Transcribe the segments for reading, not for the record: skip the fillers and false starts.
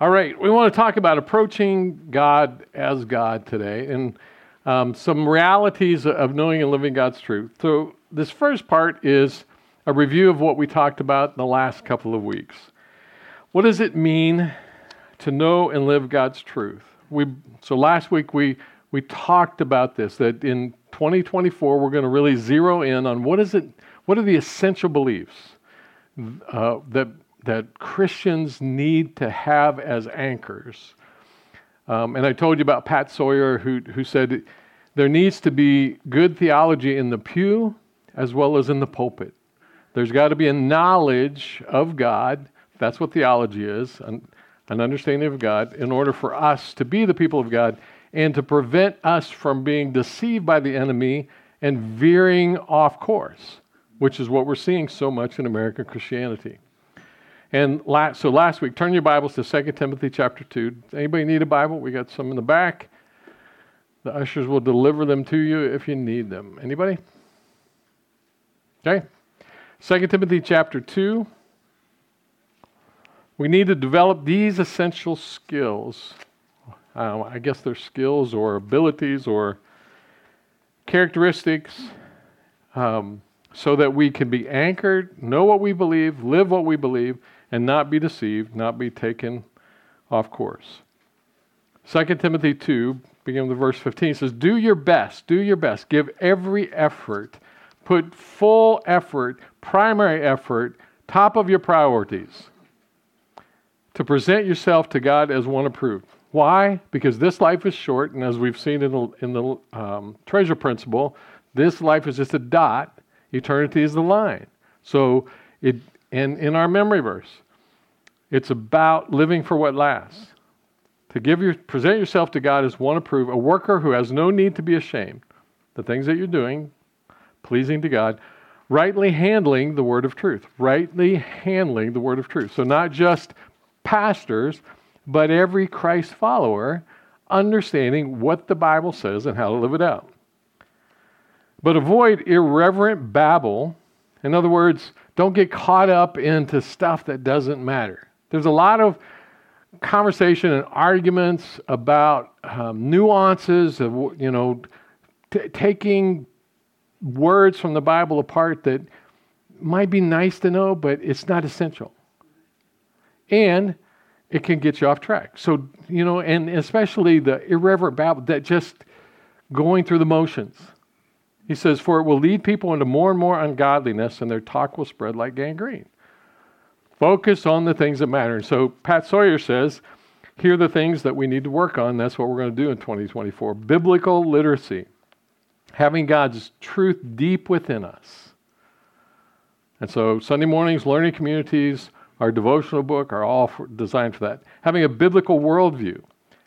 All right, we want to talk about approaching God as God today and some realities of knowing and living God's truth. So this first part is a review of what we talked about in the last couple of weeks. What does it mean to know and live God's truth? So last week we talked about this, that in 2024 we're going to really zero in on what are the essential beliefs that Christians need to have as anchors. And I told you about Pat Sawyer, who said there needs to be good theology in the pew as well as in the pulpit. There's got to be a knowledge of God. That's what theology is, an understanding of God, in order for us to be the people of God and to prevent us from being deceived by the enemy and veering off course, which is what we're seeing so much in American Christianity. And so last week, turn your Bibles to 2 Timothy chapter 2. Anybody need a Bible? We got some in the back. The ushers will deliver them to you if you need them. Anybody? Okay. 2 Timothy chapter 2. We need to develop these essential skills. I guess they're skills or abilities or characteristics. So that we can be anchored, know what we believe, live what we believe, and not be deceived, not be taken off course. 2 Timothy 2, beginning with verse 15, says, do your best, give every effort, put full effort, primary effort, top of your priorities, to present yourself to God as one approved. Why? Because this life is short, and as we've seen in the treasure principle, this life is just a dot. Eternity is the line. So, in our memory verse, it's about living for what lasts. To present yourself to God as one approved, a worker who has no need to be ashamed. The things that you're doing, pleasing to God, rightly handling the word of truth. So not just pastors, but every Christ follower understanding what the Bible says and how to live it out. But avoid irreverent babble. In other words, don't get caught up into stuff that doesn't matter. There's a lot of conversation and arguments about nuances of, taking words from the Bible apart that might be nice to know, but it's not essential. And it can get you off track. So, and especially the irreverent babble, that just going through the motions. He says, for it will lead people into more and more ungodliness, and their talk will spread like gangrene. Focus on the things that matter. And so Pat Sawyer says, here are the things that we need to work on. That's what we're going to do in 2024. Biblical literacy. Having God's truth deep within us. And so Sunday mornings, learning communities, our devotional book are all designed for that. Having a biblical worldview.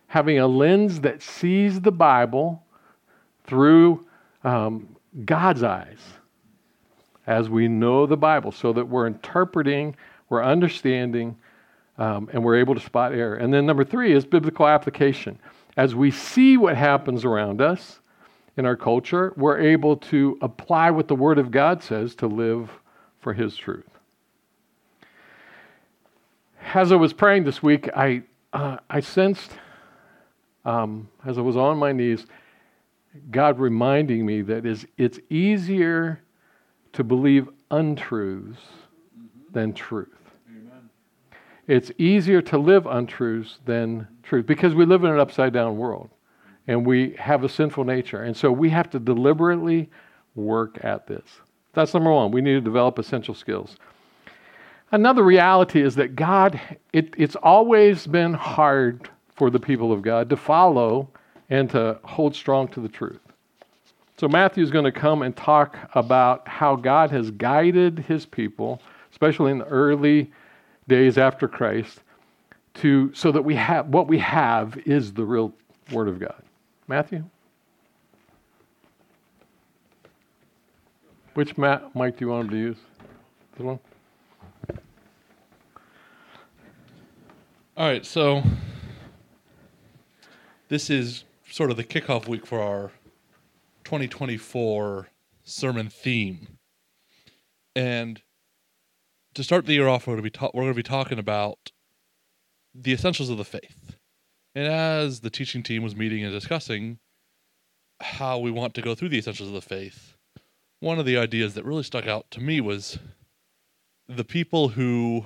Having a lens that sees the Bible through God's eyes, as we know the Bible, so that we're interpreting, we're understanding, and we're able to spot error. And then number 3 is biblical application. As we see what happens around us in our culture, we're able to apply what the Word of God says to live for His truth. As I was praying this week, I sensed, as I was on my knees, God reminding me that it's easier to believe untruths than truth. Amen. It's easier to live untruths than truth, because we live in an upside-down world, and we have a sinful nature, and so we have to deliberately work at this. That's number 1. We need to develop essential skills. Another reality is that God, it's always been hard for the people of God to follow and to hold strong to the truth. So Matthew's going to come and talk about how God has guided His people, especially in the early days after Christ, so that we have what we have is the real Word of God. Matthew? Which mic do you want him to use? This one? All right, so this is sort of the kickoff week for our 2024 sermon theme. And to start the year off, we're going to be talking about the essentials of the faith. And as the teaching team was meeting and discussing how we want to go through the essentials of the faith, one of the ideas that really stuck out to me was the people who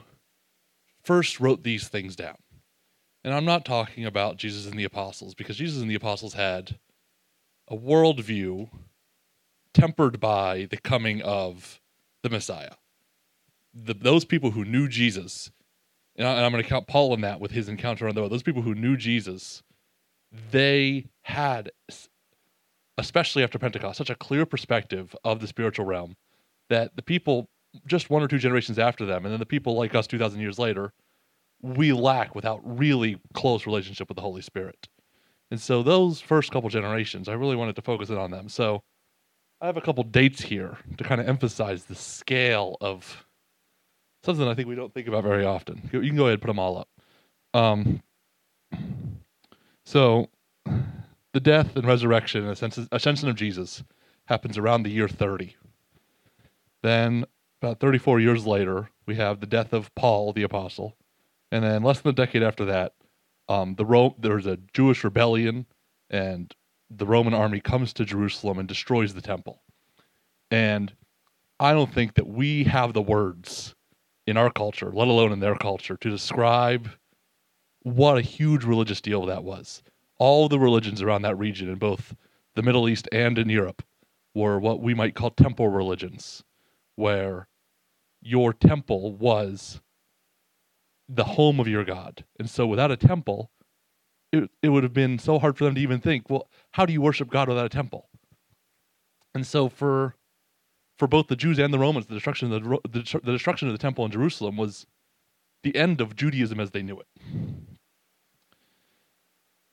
first wrote these things down. And I'm not talking about Jesus and the apostles, because Jesus and the apostles had a worldview tempered by the coming of the Messiah. Those people who knew Jesus, and I'm going to count Paul in that with his encounter on the road, those people who knew Jesus, they had, especially after Pentecost, such a clear perspective of the spiritual realm that the people just one or two generations after them, and then the people like us 2,000 years later, we lack without really close relationship with the Holy Spirit. And so those first couple generations, I really wanted to focus in on them. So I have a couple dates here to kind of emphasize the scale of something I think we don't think about very often. You can go ahead and put them all up. So the death and resurrection and ascension of Jesus happens around the year 30. Then about 34 years later, we have the death of Paul the Apostle. And then less than a decade after that, there's a Jewish rebellion, and the Roman army comes to Jerusalem and destroys the temple. And I don't think that we have the words in our culture, let alone in their culture, to describe what a huge religious deal that was. All the religions around that region in both the Middle East and in Europe were what we might call temple religions, where your temple was the home of your God. And so without a temple, it would have been so hard for them to even think, well, how do you worship God without a temple? And so for both the Jews and the Romans, the destruction of the temple in Jerusalem was the end of Judaism as they knew it.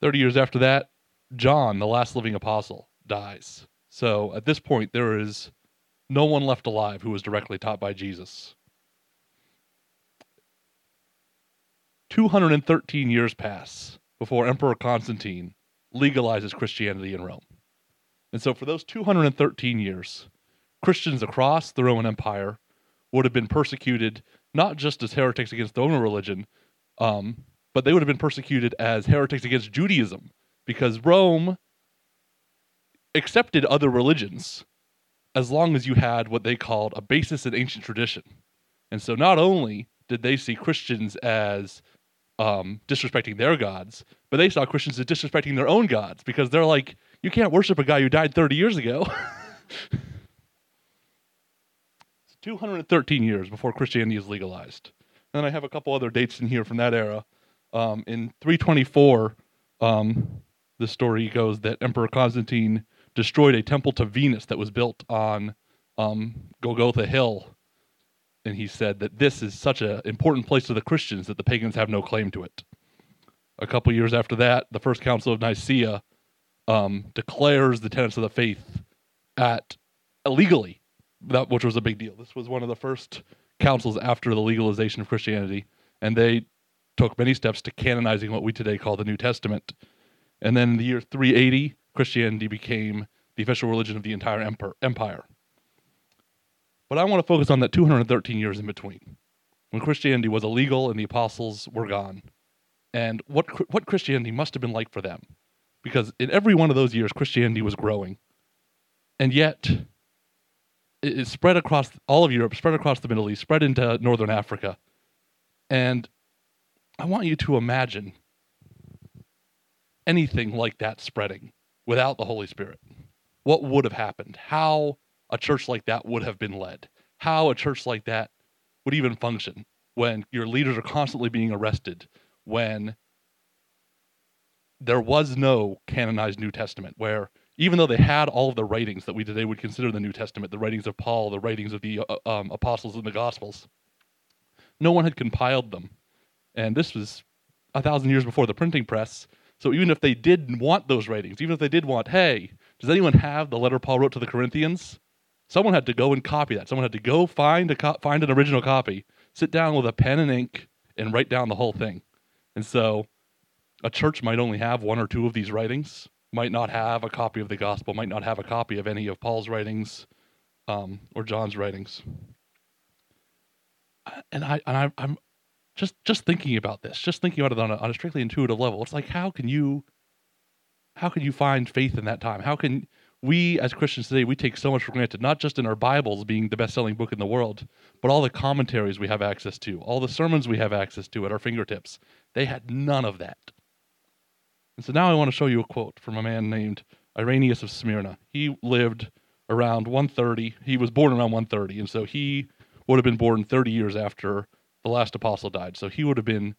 30 years after that, John, the last living apostle, dies. So at this point, there is no one left alive who was directly taught by Jesus. 213 years pass before Emperor Constantine legalizes Christianity in Rome. And so for those 213 years, Christians across the Roman Empire would have been persecuted, not just as heretics against the Roman religion, but they would have been persecuted as heretics against Judaism, because Rome accepted other religions as long as you had what they called a basis in ancient tradition. And so not only did they see Christians as disrespecting their gods, but they saw Christians as disrespecting their own gods, because they're like, you can't worship a guy who died 30 years ago. 213 years before Christianity is legalized. And then I have a couple other dates in here from that era. In 324, the story goes that Emperor Constantine destroyed a temple to Venus that was built on Golgotha Hill. And he said that this is such an important place to the Christians that the pagans have no claim to it. A couple years after that, the First Council of Nicaea declares the tenets of the faith illegally. That, which was a big deal. This was one of the first councils after the legalization of Christianity, and they took many steps to canonizing what we today call the New Testament. And then in the year 380, Christianity became the official religion of the entire empire. But I want to focus on that 213 years in between, when Christianity was illegal and the apostles were gone, and what Christianity must have been like for them, because in every one of those years, Christianity was growing, and yet it spread across all of Europe, spread across the Middle East, spread into northern Africa. And I want you to imagine anything like that spreading without the Holy Spirit. What would have happened? How a church like that would have been led? How a church like that would even function when your leaders are constantly being arrested, when there was no canonized New Testament, where even though they had all of the writings that we today would consider the New Testament, the writings of Paul, the writings of the apostles and the Gospels, no one had compiled them. And this was 1,000 years before the printing press. So even if they did want those writings, even if they did want, hey, does anyone have the letter Paul wrote to the Corinthians? Someone had to go and copy that. Someone had to go find an original copy, sit down with a pen and ink, and write down the whole thing. And so a church might only have one or two of these writings, might not have a copy of the gospel, might not have a copy of any of Paul's writings or John's writings. And I, and I, I'm Just thinking about this, just thinking about it on a strictly intuitive level, it's like, how can you find faith in that time? How can we, as Christians today, we take so much for granted, not just in our Bibles being the best-selling book in the world, but all the commentaries we have access to, all the sermons we have access to at our fingertips. They had none of that. And so now I want to show you a quote from a man named Irenaeus of Smyrna. He lived around 130. He was born around 130, and so he would have been born 30 years after the last apostle died. So he would have been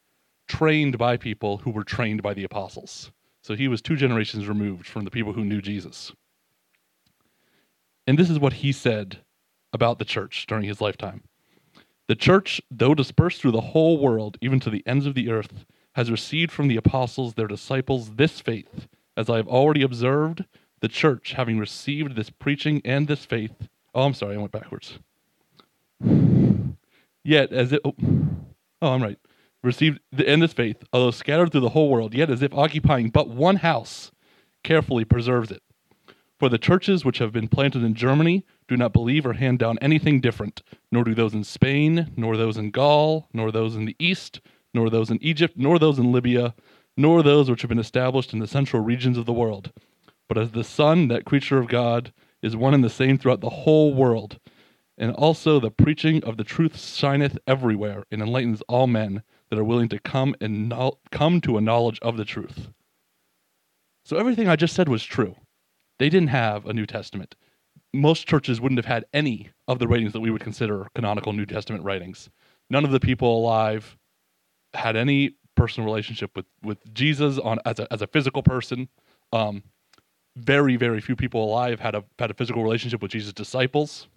trained by people who were trained by the apostles. So he was 2 generations removed from the people who knew Jesus. And this is what he said about the church during his lifetime. The church, though dispersed through the whole world, even to the ends of the earth, has received from the apostles, their disciples, this faith. As I have already observed, the church, having received this preaching and this faith... Oh, I'm sorry, I went backwards. Yet, as it... Oh, I'm right. Received the end of faith, although scattered through the whole world, yet as if occupying but one house, carefully preserves it. For the churches which have been planted in Germany do not believe or hand down anything different, nor do those in Spain, nor those in Gaul, nor those in the East, nor those in Egypt, nor those in Libya, nor those which have been established in the central regions of the world. But as the Son, that creature of God, is one and the same throughout the whole world, and also the preaching of the truth shineth everywhere, and enlightens all men that are willing to come to a knowledge of the truth. So everything I just said was true. They didn't have a New Testament. Most churches wouldn't have had any of the writings that we would consider canonical New Testament writings. None of the people alive had any personal relationship with Jesus as a physical person. Very, very few people alive had a physical relationship with Jesus' disciples.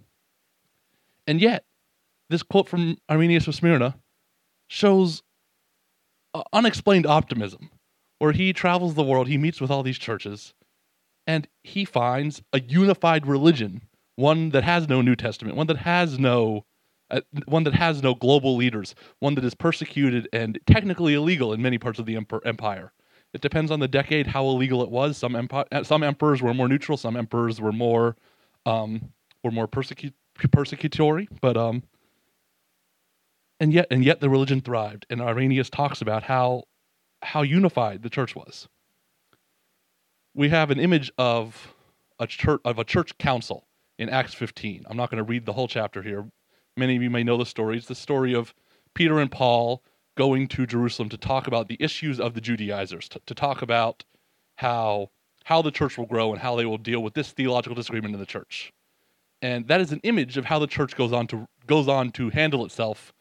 And yet, this quote from Irenaeus of Smyrna shows unexplained optimism, where he travels the world, he meets with all these churches, and he finds a unified religion, one that has no New Testament, one that has no global leaders, one that is persecuted and technically illegal in many parts of the empire. It depends on the decade how illegal it was. Some emperors were more neutral, some emperors were more persecutory, but and yet the religion thrived, and Irenaeus talks about how unified the church was. We have an image of a church council in Acts 15. I'm not going to read the whole chapter here. Many of you may know the story. It's the story of Peter and Paul going to Jerusalem to talk about the issues of the Judaizers, to talk about how the church will grow and how they will deal with this theological disagreement in the church. And that is an image of how the church goes on to handle itself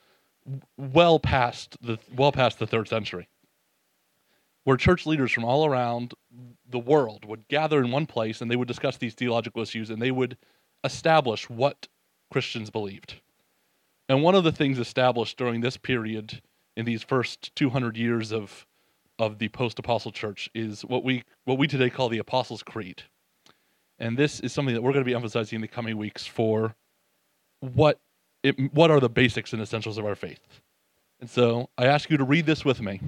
well past the 3rd century, where church leaders from all around the world would gather in one place and they would discuss these theological issues and they would establish what Christians believed. And one of the things established during this period in these first 200 years of the post-apostle church is what we today call the Apostles' Creed. And this is something that we're going to be emphasizing in the coming weeks for what are the basics and essentials of our faith. And so I ask you to read this with me.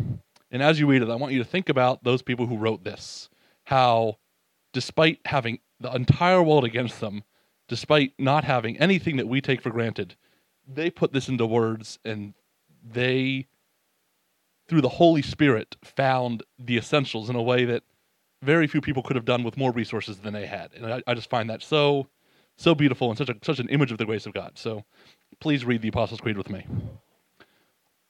And as you read it, I want you to think about those people who wrote this, how despite having the entire world against them, despite not having anything that we take for granted, they put this into words, and they, through the Holy Spirit, found the essentials in a way that very few people could have done with more resources than they had. And I just find that so beautiful and such an image of the grace of God. So please read the Apostles' Creed with me.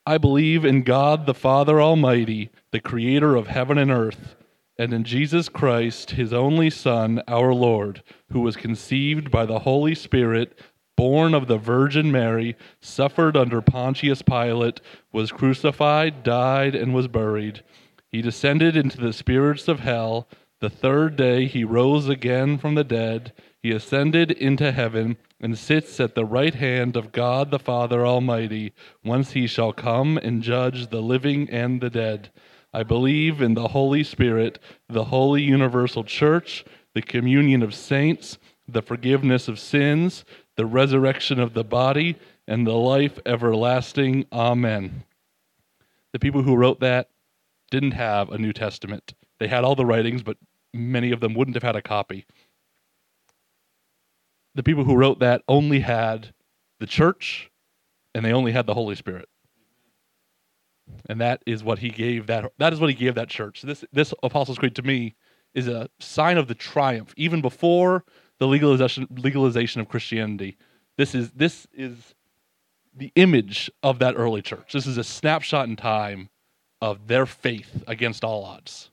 I believe in God the Father Almighty, the creator of heaven and earth, and in Jesus Christ, his only Son, our Lord, who was conceived by the Holy Spirit, born of the Virgin Mary, suffered under Pontius Pilate, was crucified, died, and was buried. He descended into the spirits of hell. The 3rd day he rose again from the dead. He ascended into heaven and sits at the right hand of God the Father Almighty, whence he shall come and judge the living and the dead. I believe in the Holy Spirit, the Holy Universal Church, the communion of saints, the forgiveness of sins, the resurrection of the body, and the life everlasting. Amen. The people who wrote that didn't have a New Testament. They had all the writings, but many of them wouldn't have had a copy. The people who wrote that only had the church, and they only had the Holy Spirit. And that is what he gave that. That is what he gave that church. This Apostles' Creed to me is a sign of the triumph, even before the legalization of Christianity. This is the image of that early church. This is a snapshot in time of their faith against all odds.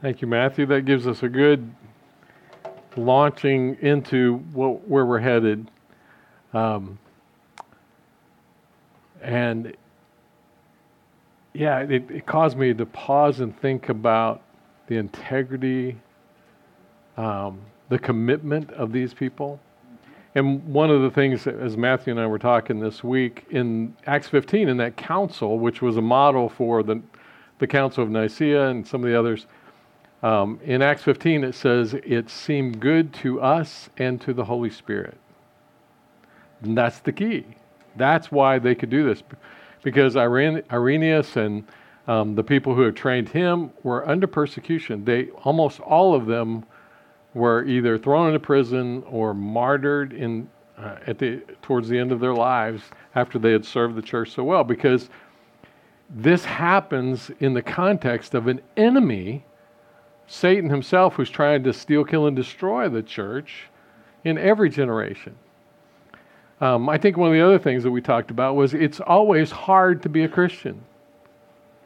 Thank you, Matthew. That gives us a good launching into where we're headed. It caused me to pause and think about the integrity, the commitment of these people. And one of the things, as Matthew and I were talking this week, in Acts 15, in that council, which was a model for the Council of Nicaea and some of the others, in Acts 15, it says, it seemed good to us and to the Holy Spirit. And that's the key. That's why they could do this. Because Irenaeus and the people who had trained him were under persecution. Almost all of them were either thrown into prison or martyred towards the end of their lives after they had served the church so well. Because this happens in the context of an enemy, Satan himself, who's trying to steal, kill, and destroy the church in every generation. I think one of the other things that we talked about was it's always hard to be a Christian.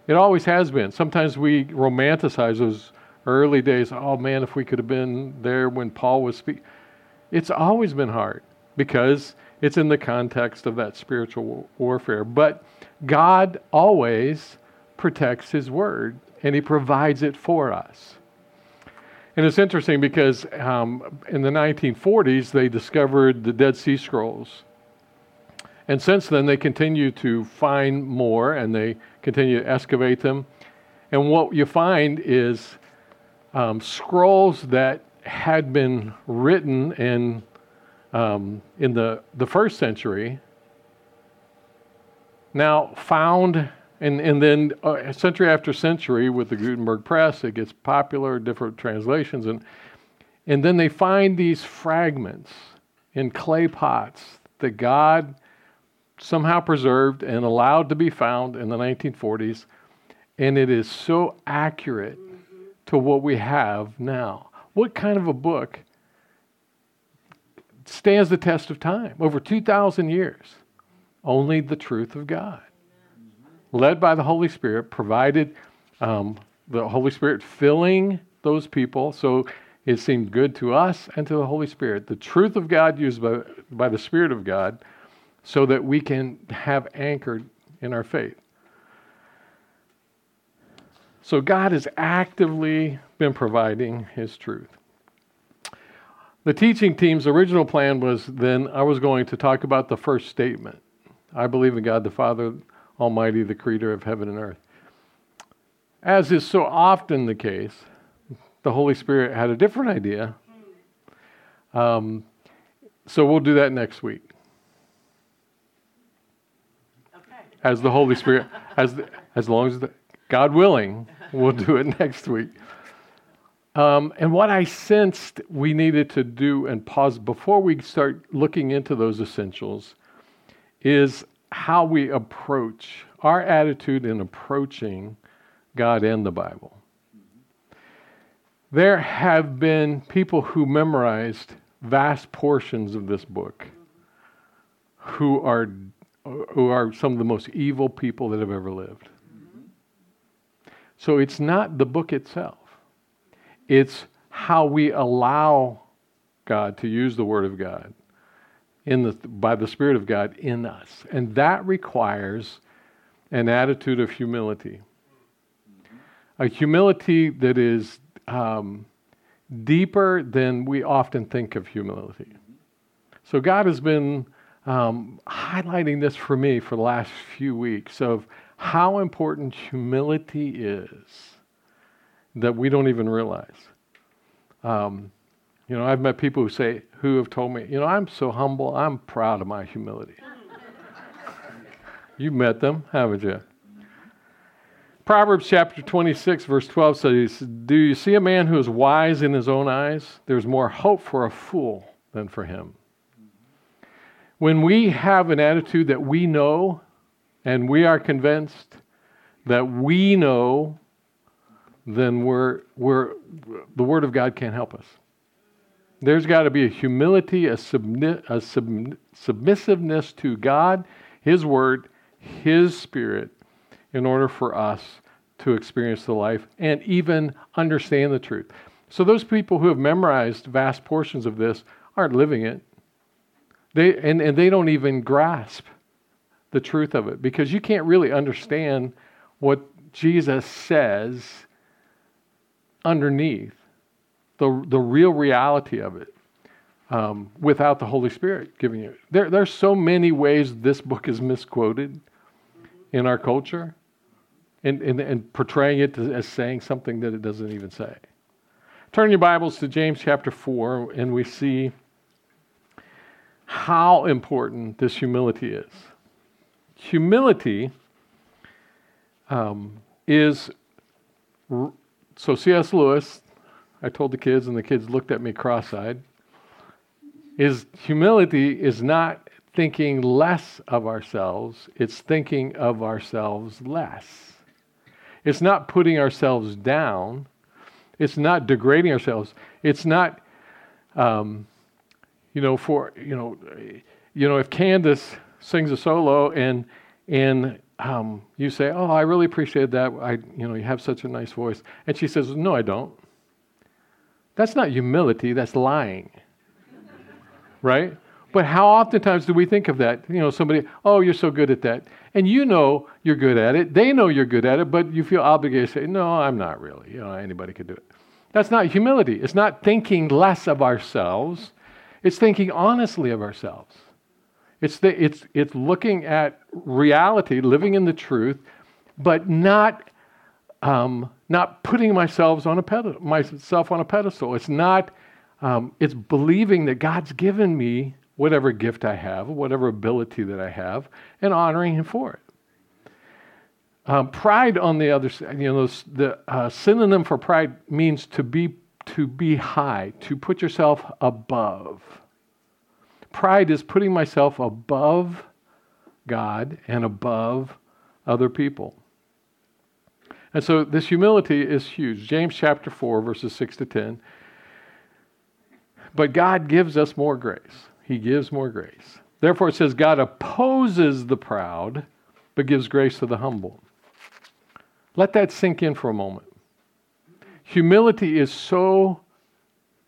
It always has been. Sometimes we romanticize those early days. Oh man, if we could have been there when Paul was speaking. It's always been hard because it's in the context of that spiritual warfare. But God always protects His Word, and He provides it for us. And it's interesting because in the 1940s, they discovered the Dead Sea Scrolls. And since then, they continue to find more, and they continue to excavate them. And what you find is scrolls that had been written in the first century, now found. And then century after century, with the Gutenberg Press, it gets popular, different translations. And then they find these fragments in clay pots that God somehow preserved and allowed to be found in the 1940s. And it is so accurate to what we have now. What kind of a book stands the test of time? Over 2,000 years. Only the truth of God, led by the Holy Spirit, provided the Holy Spirit filling those people. So it seemed good to us and to the Holy Spirit. The truth of God used by the Spirit of God so that we can have anchored in our faith. So God has actively been providing His truth. The teaching team's original plan was then I was going to talk about the first statement. I believe in God the Father Almighty, the creator of heaven and earth. As is so often the case, the Holy Spirit had a different idea. So we'll do that next week. Okay. As the Holy Spirit, as long as God willing, we'll do it next week. And what I sensed we needed to do and pause before we start looking into those essentials is how we approach, our attitude in approaching God and the Bible. There have been people who memorized vast portions of this book who are some of the most evil people that have ever lived. So it's not the book itself. It's how we allow God to use the Word of God by the Spirit of God in us. And that requires an attitude of humility. A humility that is deeper than we often think of humility. So God has been highlighting this for me for the last few weeks of how important humility is that we don't even realize. I've met people who have told me, I'm so humble, I'm proud of my humility. You've met them, haven't you? Proverbs chapter 26, verse 12 says, "Do you see a man who is wise in his own eyes? There's more hope for a fool than for him." When we have an attitude that we know, and we are convinced that we know, then the Word of God can't help us. There's got to be a humility, submissiveness to God, His Word, His Spirit, in order for us to experience the life and even understand the truth. So those people who have memorized vast portions of this aren't living it. They don't even grasp the truth of it, because you can't really understand what Jesus says underneath the real reality of it without the Holy Spirit giving you. There's so many ways this book is misquoted in our culture and portraying it as saying something that it doesn't even say. Turn your Bibles to James chapter 4, and we see how important this humility is. Humility so C.S. Lewis, I told the kids and the kids looked at me cross-eyed, humility is not thinking less of ourselves, it's thinking of ourselves less. It's not putting ourselves down, it's not degrading ourselves, it's not, if Candace sings a solo and you say, "Oh, I really appreciate that. You have such a nice voice," and she says, "No, I don't." That's not humility. That's lying, right? But how oftentimes do we think of that? Somebody, "Oh, you're so good at that," and you know you're good at it. They know you're good at it, but you feel obligated to say, "No, I'm not really. Anybody could do it." That's not humility. It's not thinking less of ourselves. It's thinking honestly of ourselves. It's looking at reality, living in the truth, but not putting myself on a pedestal. It's not. It's believing that God's given me whatever gift I have, whatever ability that I have, and honoring Him for it. Pride, on the other side, the synonym for pride means to be high, to put yourself above. Pride is putting myself above God and above other people. And so this humility is huge. James chapter 4, verses 6 to 10. But God gives us more grace. He gives more grace. Therefore it says, God opposes the proud, but gives grace to the humble. Let that sink in for a moment. Humility is so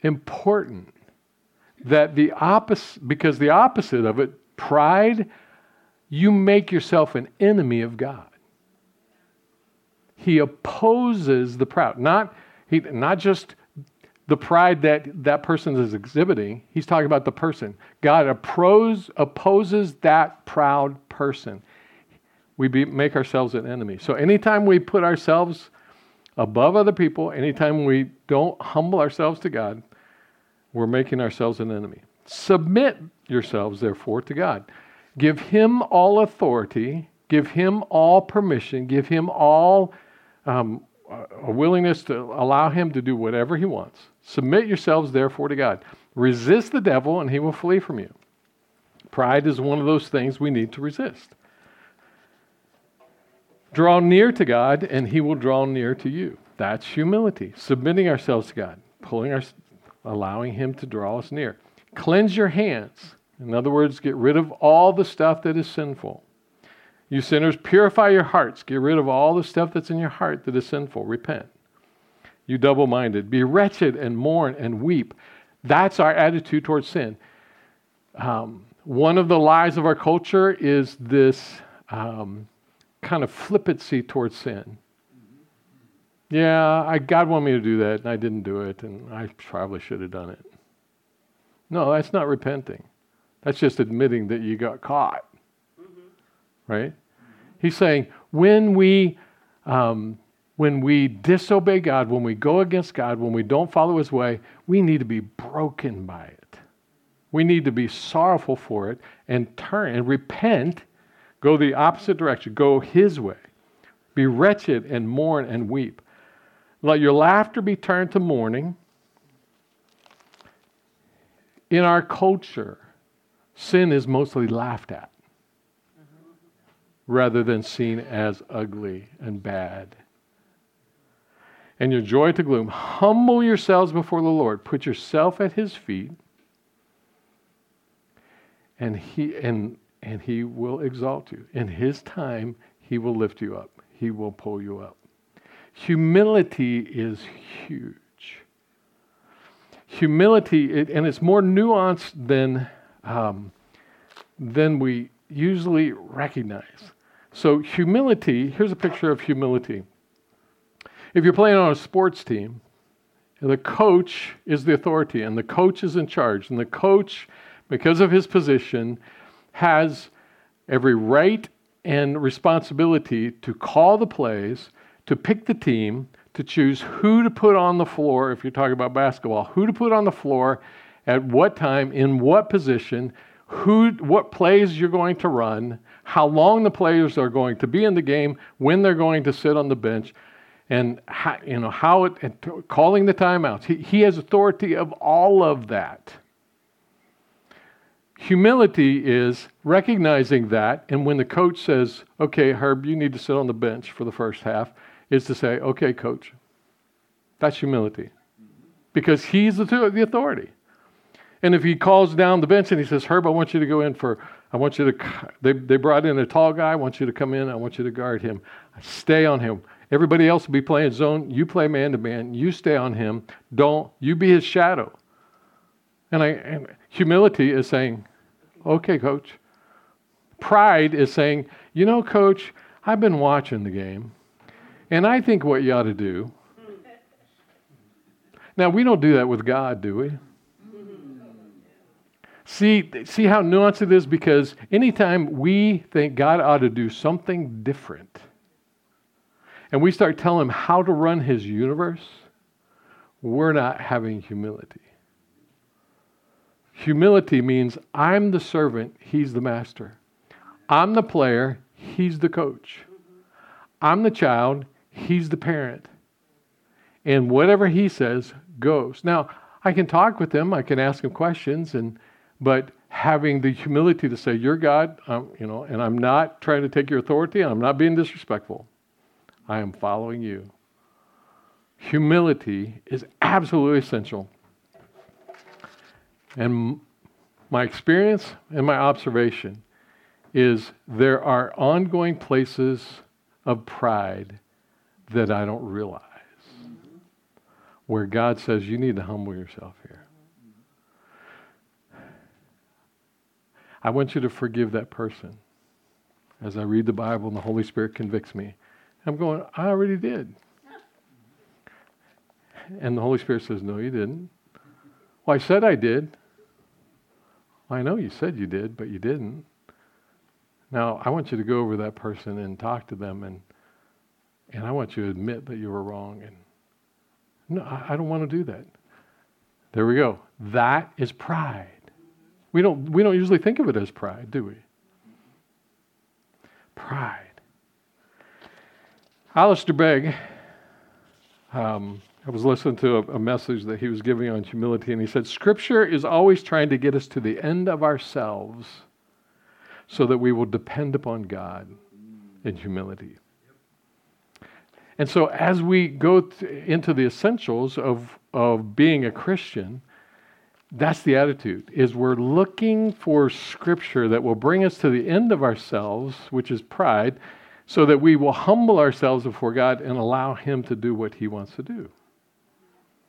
important because the opposite of it, pride, you make yourself an enemy of God. He opposes the proud. Not just the pride that person is exhibiting. He's talking about the person. God opposes that proud person. We make ourselves an enemy. So anytime we put ourselves above other people, anytime we don't humble ourselves to God, we're making ourselves an enemy. Submit yourselves, therefore, to God. Give Him all authority. Give Him all permission. Give Him all a willingness to allow Him to do whatever He wants. Submit yourselves, therefore, to God. Resist the devil, and he will flee from you. Pride is one of those things we need to resist. Draw near to God, and He will draw near to you. That's humility. Submitting ourselves to God. Allowing Him to draw us near. Cleanse your hands. In other words, get rid of all the stuff that is sinful. You sinners, purify your hearts. Get rid of all the stuff that's in your heart that is sinful. Repent. You double-minded. Be wretched and mourn and weep. That's our attitude towards sin. One of the lies of our culture is this kind of flippancy towards sin. Yeah, God wanted me to do that, and I didn't do it, and I probably should have done it. No, that's not repenting. That's just admitting that you got caught, right? He's saying when we disobey God, when we go against God, when we don't follow His way, we need to be broken by it. We need to be sorrowful for it and turn and repent, go the opposite direction, go His way. Be wretched and mourn and weep. Let your laughter be turned to mourning. In our culture, sin is mostly laughed at rather than seen as ugly and bad. And your joy to gloom. Humble yourselves before the Lord. Put yourself at His feet, and He will exalt you. In His time, He will lift you up. He will pull you up. Humility is huge. Humility, and it's more nuanced than we usually recognize. So humility, here's a picture of humility. If you're playing on a sports team, the coach is the authority, and the coach is in charge. And the coach, because of his position, has every right and responsibility to call the plays, to pick the team, to choose who to put on the floor, if you're talking about basketball, who to put on the floor, at what time, in what position, what plays you're going to run, how long the players are going to be in the game, when they're going to sit on the bench, and calling the timeouts. He has authority of all of that. Humility is recognizing that, and when the coach says, okay, Herb, you need to sit on the bench for the first half, is to say, okay, coach. That's humility. Because he's the authority. And if he calls down the bench and he says, Herb, I want you to go in for, they brought in a tall guy, I want you to come in, I want you to guard him. Stay on him. Everybody else will be playing zone. You play man to man. You stay on him. You be his shadow. And humility is saying, okay, coach. Pride is saying, coach, I've been watching the game. And I think what you ought to do. Now, we don't do that with God, do we? See how nuanced it is? Because anytime we think God ought to do something different, and we start telling Him how to run His universe, we're not having humility. Humility means I'm the servant, He's the master. I'm the player, He's the coach. I'm the child, He's the parent. And whatever He says goes. Now, I can talk with Him, I can ask Him questions, but having the humility to say, you're God, and I'm not trying to take your authority, and I'm not being disrespectful. I am following you. Humility is absolutely essential. And my experience and my observation is there are ongoing places of pride that I don't realize, where God says, you need to humble yourself here. I want you to forgive that person. As I read the Bible and the Holy Spirit convicts me, I'm going, I already did. And the Holy Spirit says, no, you didn't. Well, I said I did. Well, I know you said you did, but you didn't. Now, I want you to go over that person and talk to them, and I want you to admit that you were wrong. And no, I don't want to do that. There we go. That is pride. We don't usually think of it as pride, do we? Pride. Alistair Begg, I was listening to a message that he was giving on humility, and he said, Scripture is always trying to get us to the end of ourselves, so that we will depend upon God in humility. And so as we go into the essentials of being a Christian, that's the attitude, is we're looking for Scripture that will bring us to the end of ourselves, which is pride, so that we will humble ourselves before God and allow Him to do what He wants to do.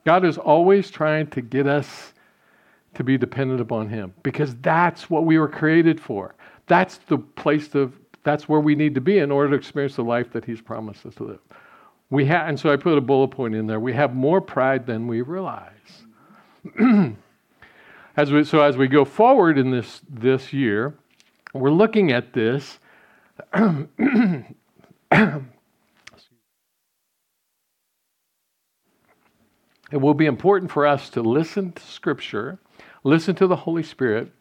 God is always trying to get us to be dependent upon Him, because that's what we were created for. That's the place that's where we need to be in order to experience the life that He's promised us to live. And so I put a bullet point in there. We have more pride than we realize. As we go forward in this year, we're looking at this. It will be important for us to listen to Scripture, listen to the Holy Spirit,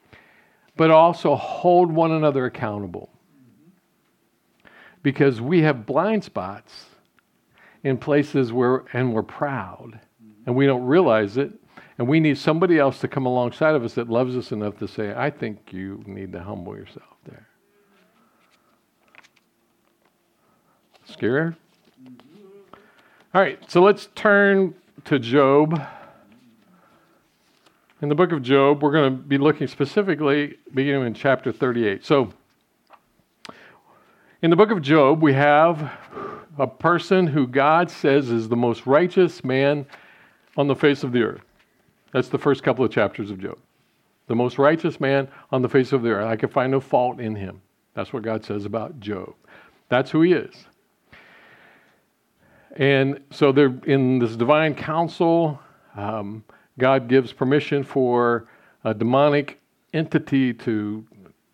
but also hold one another accountable. because we have blind spots in places where, and we're proud, and we don't realize it, and we need somebody else to come alongside of us that loves us enough to say, I think you need to humble yourself there. Scary? All right, so let's turn to Job. In the book of Job, we're going to be looking specifically beginning in chapter 38. So, in the book of Job, we have a person who God says is the most righteous man on the face of the earth. That's the first couple of chapters of Job. The most righteous man on the face of the earth. I can find no fault in him. That's what God says about Job. That's who he is. And so they're in this divine council. God gives permission for a demonic entity to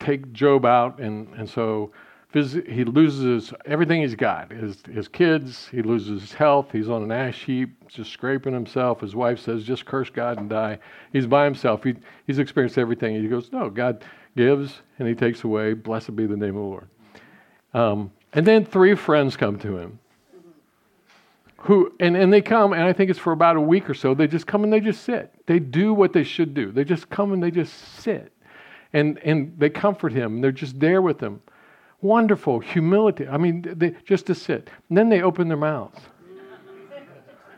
take Job out. And so he loses everything he's got. His kids, he loses his health. He's on an ash heap, just scraping himself. His wife says, just curse God and die. He's by himself. He's experienced everything. He goes, no, God gives and he takes away. Blessed be the name of the Lord. And then three friends come to him. And they come, and I think it's for about a week or so, they just come and they just sit. They do what they should do. They just come and they just sit. And they comfort him. And they're just there with him. Wonderful humility. I mean, just to sit. And then they open their mouths.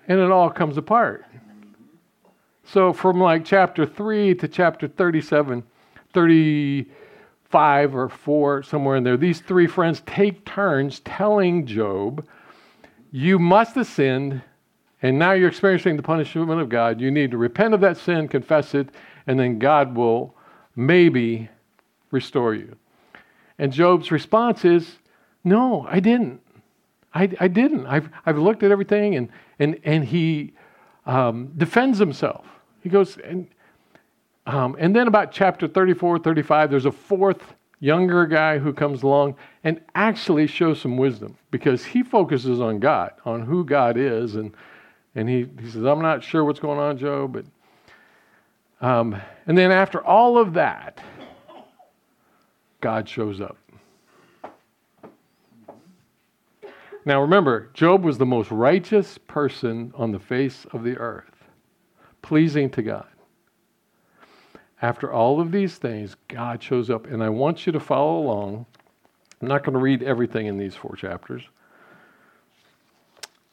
And it all comes apart. So from like chapter 3 to chapter 35 or 4, somewhere in there, these three friends take turns telling Job, you must have sinned, and now you're experiencing the punishment of God. You need to repent of that sin, confess it, and then God will maybe restore you. And Job's response is, no, I didn't. I didn't. I've looked at everything, and he defends himself. He goes, and then about chapter 34, 35, there's a fourth younger guy who comes along and actually shows some wisdom because he focuses on God, on who God is. And he says, I'm not sure what's going on, Job. But and then after all of that, God shows up. Now remember, Job was the most righteous person on the face of the earth, pleasing to God. After all of these things, God shows up. And I want you to follow along. I'm not going to read everything in these four chapters.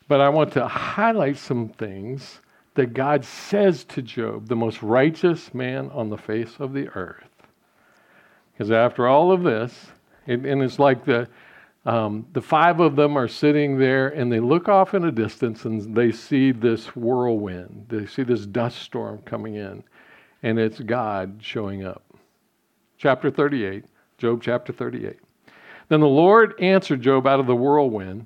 But I want to highlight some things that God says to Job, the most righteous man on the face of the earth. Because after all of this, and it's like the five of them are sitting there and they look off in a distance and they see this whirlwind. They see this dust storm coming in. And it's God showing up. Chapter 38, Job chapter 38. Then the Lord answered Job out of the whirlwind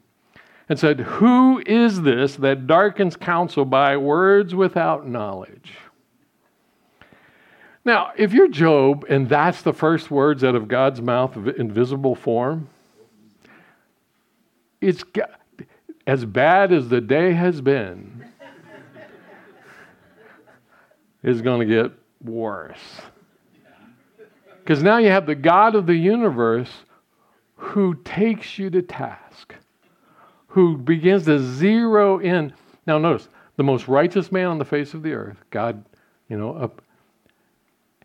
and said, who is this that darkens counsel by words without knowledge? Now, if you're Job and that's the first words out of God's mouth in visible form, it's as bad as the day has been. Is going to get worse. Because now you have the God of the universe who takes you to task, who begins to zero in. Now notice, the most righteous man on the face of the earth, God,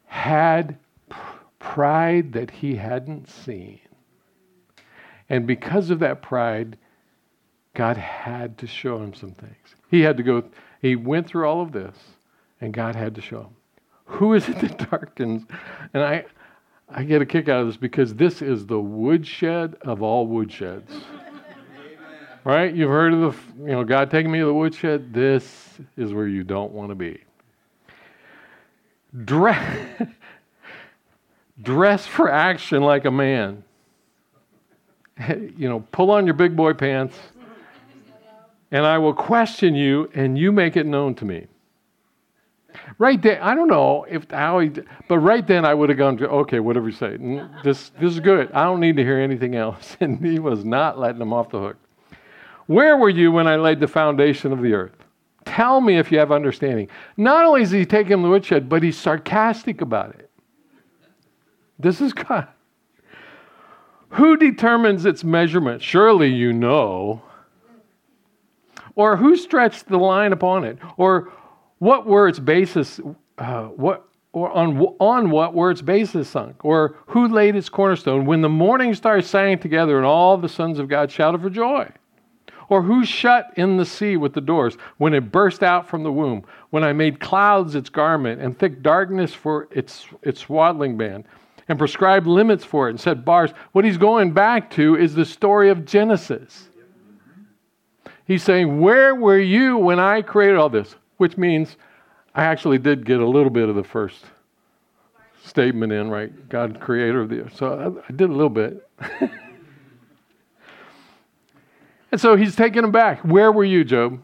had pride that he hadn't seen. And because of that pride, God had to show him some things. He went through all of this, and God had to show him. Who is it that darkens? And I get a kick out of this because this is the woodshed of all woodsheds. Right? You've heard of the, God taking me to the woodshed. This is where you don't want to be. Dress for action like a man. Pull on your big boy pants. And I will question you and you make it known to me. Right there, I don't know but right then I would have gone, okay, whatever you say. This is good. I don't need to hear anything else. And he was not letting him off the hook. Where were you when I laid the foundation of the earth? Tell me if you have understanding. Not only is he taking him to the woodshed, but he's sarcastic about it. This is God. Who determines its measurement? Surely you know. Or who stretched the line upon it? Or what were its basis? What were its bases sunk? Or who laid its cornerstone when the morning stars sang together and all the sons of God shouted for joy? Or who shut in the sea with the doors when it burst out from the womb? When I made clouds its garment and thick darkness for its swaddling band, and prescribed limits for it and set bars. What he's going back to is the story of Genesis. He's saying, where were you when I created all this? Which means I actually did get a little bit of the first statement in, right? God, creator of the earth. So I did a little bit. And so he's taking them back. Where were you, Job?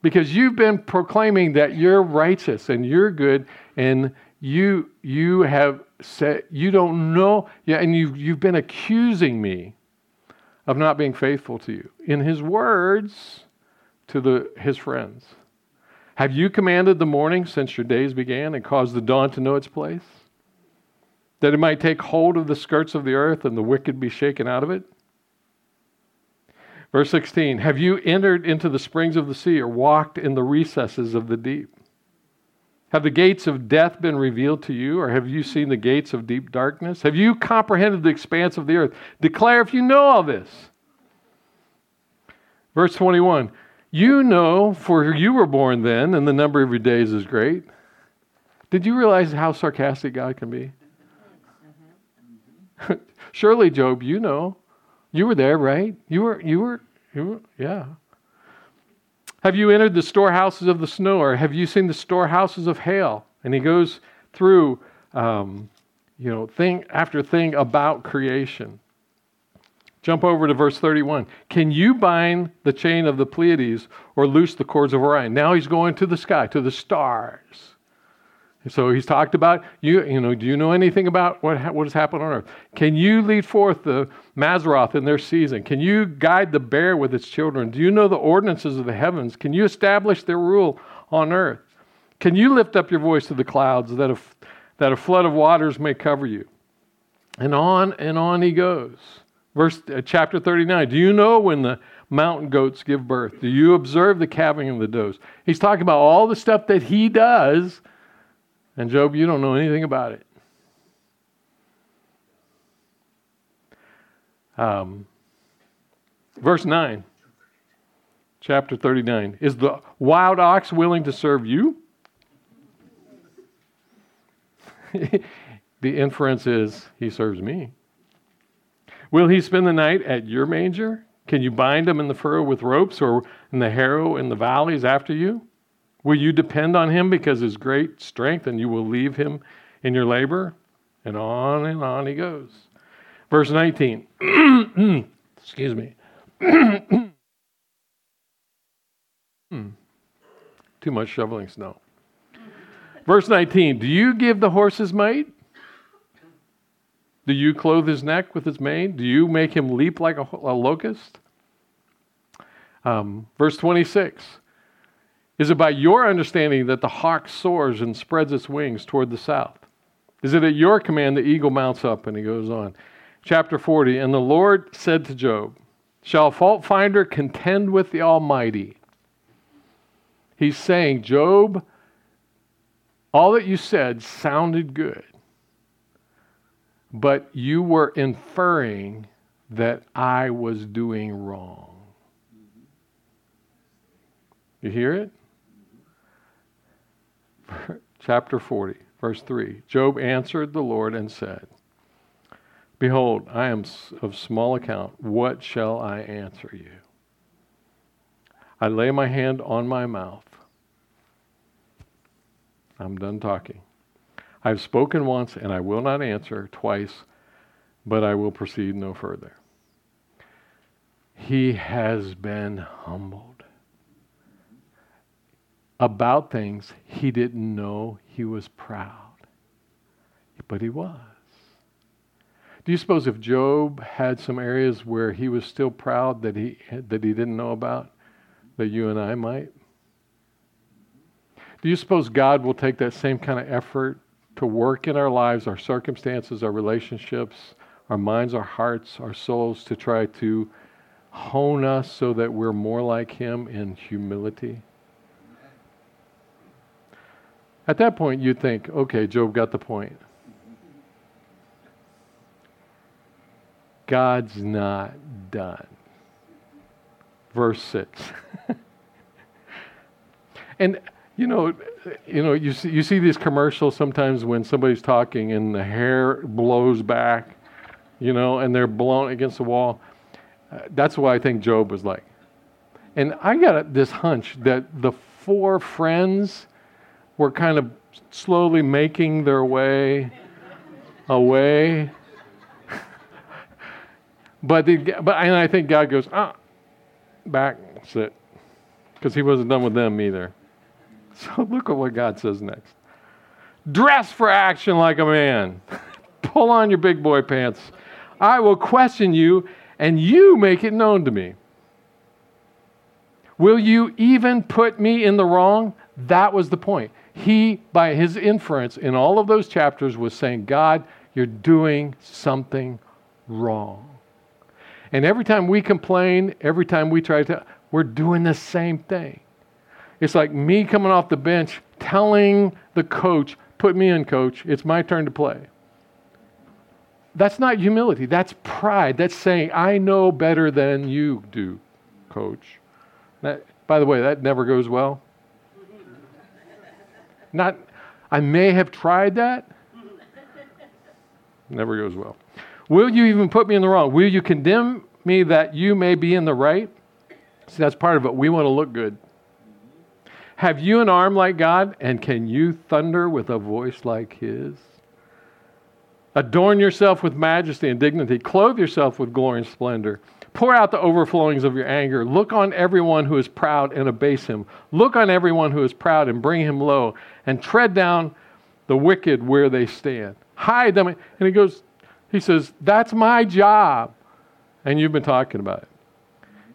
Because you've been proclaiming that you're righteous and you're good and you have said, you don't know. Yeah, and you've been accusing me of not being faithful to you. In his words to his friends. Have you commanded the morning since your days began and caused the dawn to know its place? That it might take hold of the skirts of the earth and the wicked be shaken out of it? Verse 16, have you entered into the springs of the sea or walked in the recesses of the deep? Have the gates of death been revealed to you or have you seen the gates of deep darkness? Have you comprehended the expanse of the earth? Declare if you know all this. Verse 21, you know, for you were born then, and the number of your days is great. Did you realize how sarcastic God can be? Surely, Job, you know. You were there, right? You were, yeah. Have you entered the storehouses of the snow, or have you seen the storehouses of hail? And he goes through, thing after thing about creation. Jump over to verse 31. Can you bind the chain of the Pleiades or loose the cords of Orion? Now he's going to the sky, to the stars. And so he's talked about, do you know anything about what has happened on earth? Can you lead forth the Mazzaroth in their season? Can you guide the bear with its children? Do you know the ordinances of the heavens? Can you establish their rule on earth? Can you lift up your voice to the clouds that a flood of waters may cover you? And on he goes. Verse chapter 39, do you know when the mountain goats give birth? Do you observe the calving of the does? He's talking about all the stuff that he does. And Job, you don't know anything about it. Verse 9, chapter 39. Is the wild ox willing to serve you? The inference is he serves me. Will he spend the night at your manger? Can you bind him in the furrow with ropes or in the harrow in the valleys after you? Will you depend on him because his great strength and you will leave him in your labor? And on he goes. Verse 19. Excuse me. Too much shoveling snow. Verse 19. Do you give the horse his might? Do you clothe his neck with his mane? Do you make him leap like a locust? Verse 26. Is it by your understanding that the hawk soars and spreads its wings toward the south? Is it at your command the eagle mounts up? And he goes on. Chapter 40. And the Lord said to Job, shall a fault finder contend with the Almighty? He's saying, Job, all that you said sounded good. But you were inferring that I was doing wrong. You hear it? Chapter 40, verse 3. Job answered the Lord and said, behold, I am of small account. What shall I answer you? I lay my hand on my mouth. I'm done talking. I have spoken once, and I will not answer twice, but I will proceed no further. He has been humbled about things he didn't know he was proud, but he was. Do you suppose if Job had some areas where he was still proud that he didn't know about, that you and I might? Do you suppose God will take that same kind of effort to work in our lives, our circumstances, our relationships, our minds, our hearts, our souls to try to hone us so that we're more like Him in humility? At that point, you'd think, okay, Job got the point. God's not done. Verse 6. And, you know, you see these commercials sometimes when somebody's talking and the hair blows back, you know, and they're blown against the wall. That's why I think Job was like. And I got this hunch that the four friends were kind of slowly making their way away. But I think God goes, back, sit. Because He wasn't done with them either. So look at what God says next. Dress for action like a man. Pull on your big boy pants. I will question you, and you make it known to me. Will you even put me in the wrong? That was the point. He, by his inference in all of those chapters, was saying, God, you're doing something wrong. And every time we complain, every time we try to, we're doing the same thing. It's like me coming off the bench, telling the coach, put me in, coach. It's my turn to play. That's not humility. That's pride. That's saying, I know better than you do, coach. That, by the way, that never goes well. Not, I may have tried that. Never goes well. Will you even put me in the wrong? Will you condemn me that you may be in the right? See, that's part of it. We want to look good. Have you an arm like God? And can you thunder with a voice like His? Adorn yourself with majesty and dignity. Clothe yourself with glory and splendor. Pour out the overflowings of your anger. Look on everyone who is proud and abase him. Look on everyone who is proud and bring him low. And tread down the wicked where they stand. Hide them. And he says, that's my job. And you've been talking about it.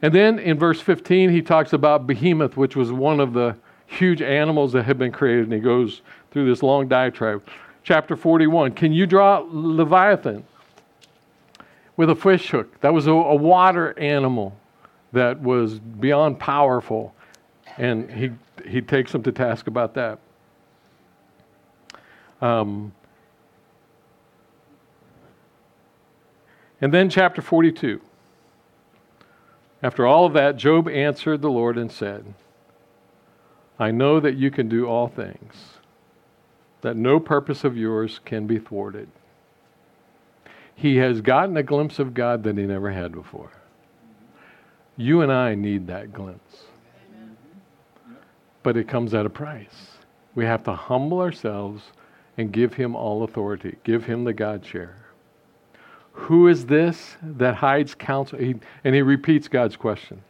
And then in verse 15, he talks about Behemoth, which was one of the huge animals that had been created. And he goes through this long diatribe. Chapter 41, can you draw Leviathan with a fish hook? That was a water animal that was beyond powerful. And he takes them to task about that. And then chapter 42. After all of that, Job answered the Lord and said, I know that you can do all things, that no purpose of yours can be thwarted. He has gotten a glimpse of God that he never had before. You and I need that glimpse. Amen. But it comes at a price. We have to humble ourselves and give Him all authority. Give Him the God share. Who is this that hides counsel? And he repeats God's question.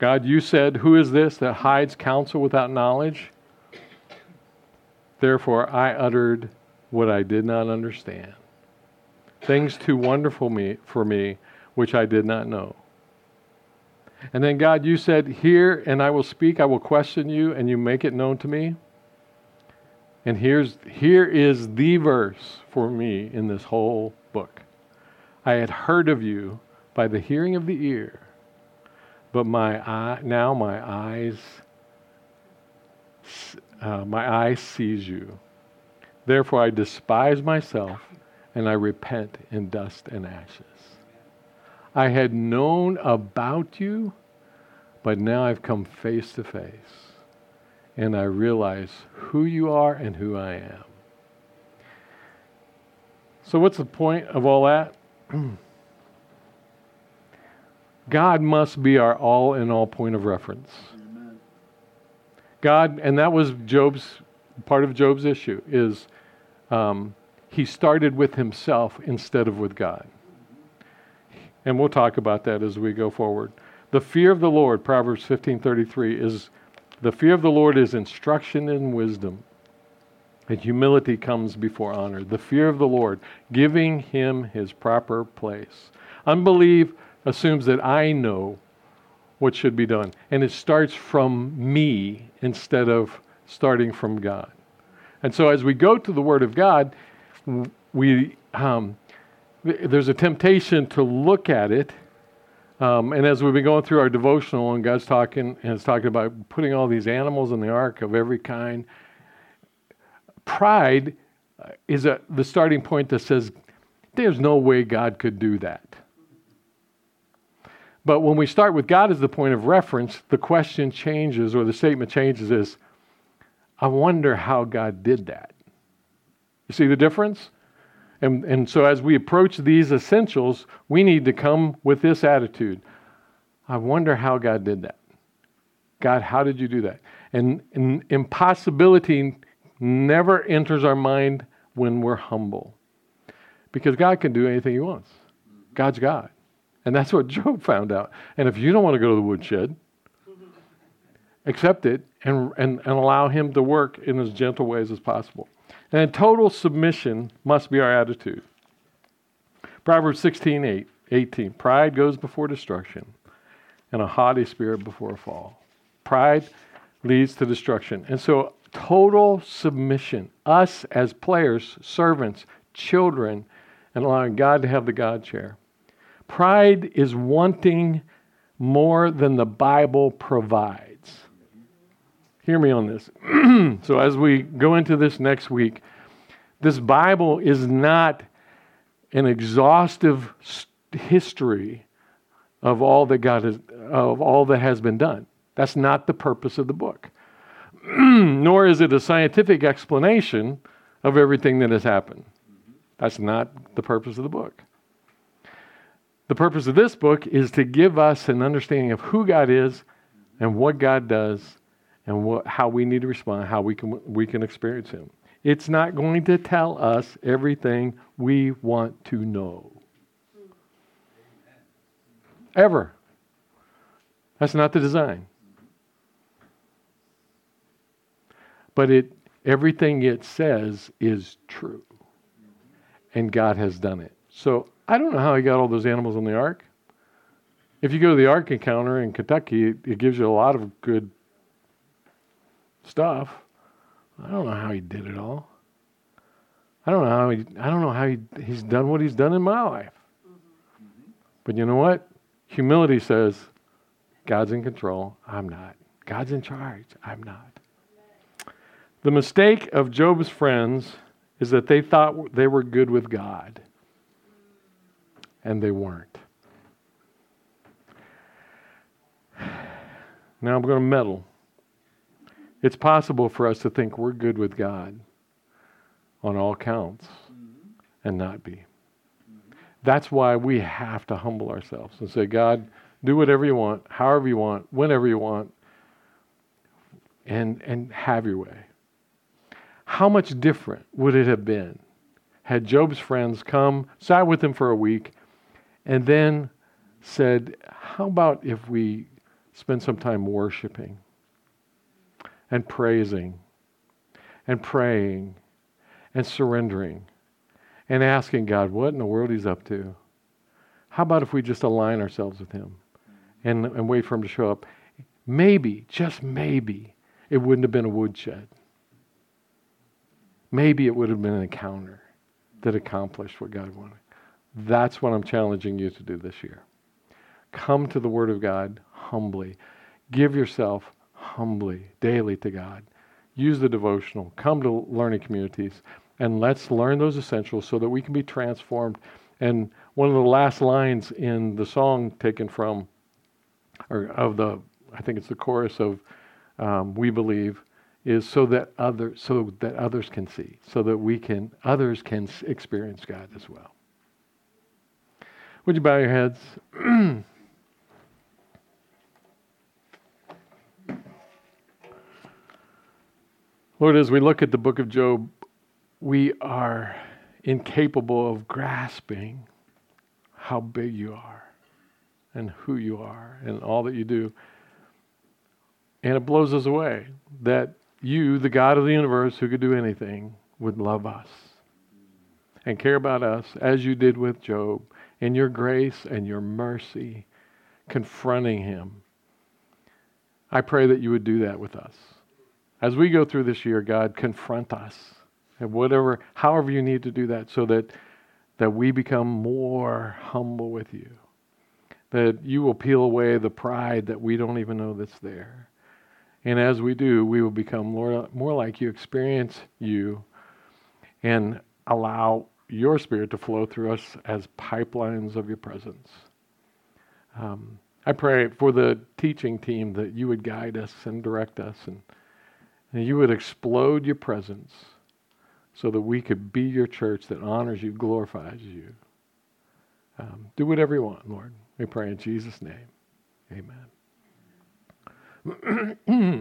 God, you said, who is this that hides counsel without knowledge? Therefore, I uttered what I did not understand. Things too wonderful for me, which I did not know. And then God, you said, hear and I will speak, I will question you, and you make it known to me. And here is the verse for me in this whole book. I had heard of you by the hearing of the ear, but my eye sees you. Therefore, I despise myself, and I repent in dust and ashes. I had known about you, but now I've come face to face, and I realize who you are and who I am. So what's the point of all that? God must be our all in all point of reference. God, and that was part of Job's issue, is he started with himself instead of with God. And we'll talk about that as we go forward. The fear of the Lord, Proverbs 15:33, is the fear of the Lord is instruction and wisdom. And humility comes before honor. The fear of the Lord, giving Him His proper place. Unbelief assumes that I know what should be done. And it starts from me instead of starting from God. And so as we go to the Word of God, we there's a temptation to look at it. And as we've been going through our devotional, and God's talking, and it's talking about putting all these animals in the ark of every kind. Pride is the starting point that says, there's no way God could do that. But when we start with God as the point of reference, the question changes, or the statement changes is, I wonder how God did that. You see the difference? And so as we approach these essentials, we need to come with this attitude. I wonder how God did that. God, how did you do that? And impossibility never enters our mind when we're humble. Because God can do anything He wants. God's God. And that's what Job found out. And if you don't want to go to the woodshed, accept it and allow Him to work in as gentle ways as possible. And total submission must be our attitude. Proverbs 16:18. Pride goes before destruction, and a haughty spirit before a fall. Pride leads to destruction. And so total submission. Us as players, servants, children, and allowing God to have the God chair. Pride is wanting more than the Bible provides. Hear me on this. So as we go into this next week, this Bible is not an exhaustive history of all that God has, of all that has been done. That's not the purpose of the book. Nor is it a scientific explanation of everything that has happened. That's not the purpose of the book. The purpose of this book is to give us an understanding of who God is and what God does and how we need to respond, how we can experience Him. It's not going to tell us everything we want to know. Ever. That's not the design. But everything it says is true. And God has done it. So I don't know how He got all those animals on the ark. If you go to the Ark Encounter in Kentucky, it gives you a lot of good stuff. I don't know how He did it all. I don't know how he's done what He's done in my life. But you know what? Humility says, God's in control. I'm not. God's in charge. I'm not. The mistake of Job's friends is that they thought they were good with God. And they weren't. Now I'm going to meddle. It's possible for us to think we're good with God on all counts and not be. That's why we have to humble ourselves and say, God, do whatever you want, however you want, whenever you want, and have your way. How much different would it have been had Job's friends come, sat with him for a week, and then said, how about if we spend some time worshiping and praising and praying and surrendering and asking God what in the world He's up to? How about if we just align ourselves with Him and wait for Him to show up? Maybe, just maybe, it wouldn't have been a woodshed. Maybe it would have been an encounter that accomplished what God wanted. That's what I'm challenging you to do this year. Come to the Word of God humbly. Give yourself humbly, daily to God. Use the devotional. Come to learning communities. And let's learn those essentials so that we can be transformed. And one of the last lines in the song taken from, or of the, I think it's the chorus of We Believe, is so that others can see, others can experience God as well. Would you bow your heads? Lord, as we look at the book of Job, we are incapable of grasping how big you are and who you are and all that you do. And it blows us away that You, the God of the universe who could do anything, would love us and care about us as You did with Job in Your grace and Your mercy, confronting him. I pray that You would do that with us. As we go through this year, God, confront us and however You need to do that so that that we become more humble with you, that you will peel away the pride that we don't even know that's there. And as we do, we will become more like you, experience you, and allow your Spirit to flow through us as pipelines of your presence. I pray for the teaching team that you would guide us and direct us, and you would explode your presence so that we could be your church that honors you, glorifies you. Do whatever you want, Lord. We pray in Jesus' name. Amen.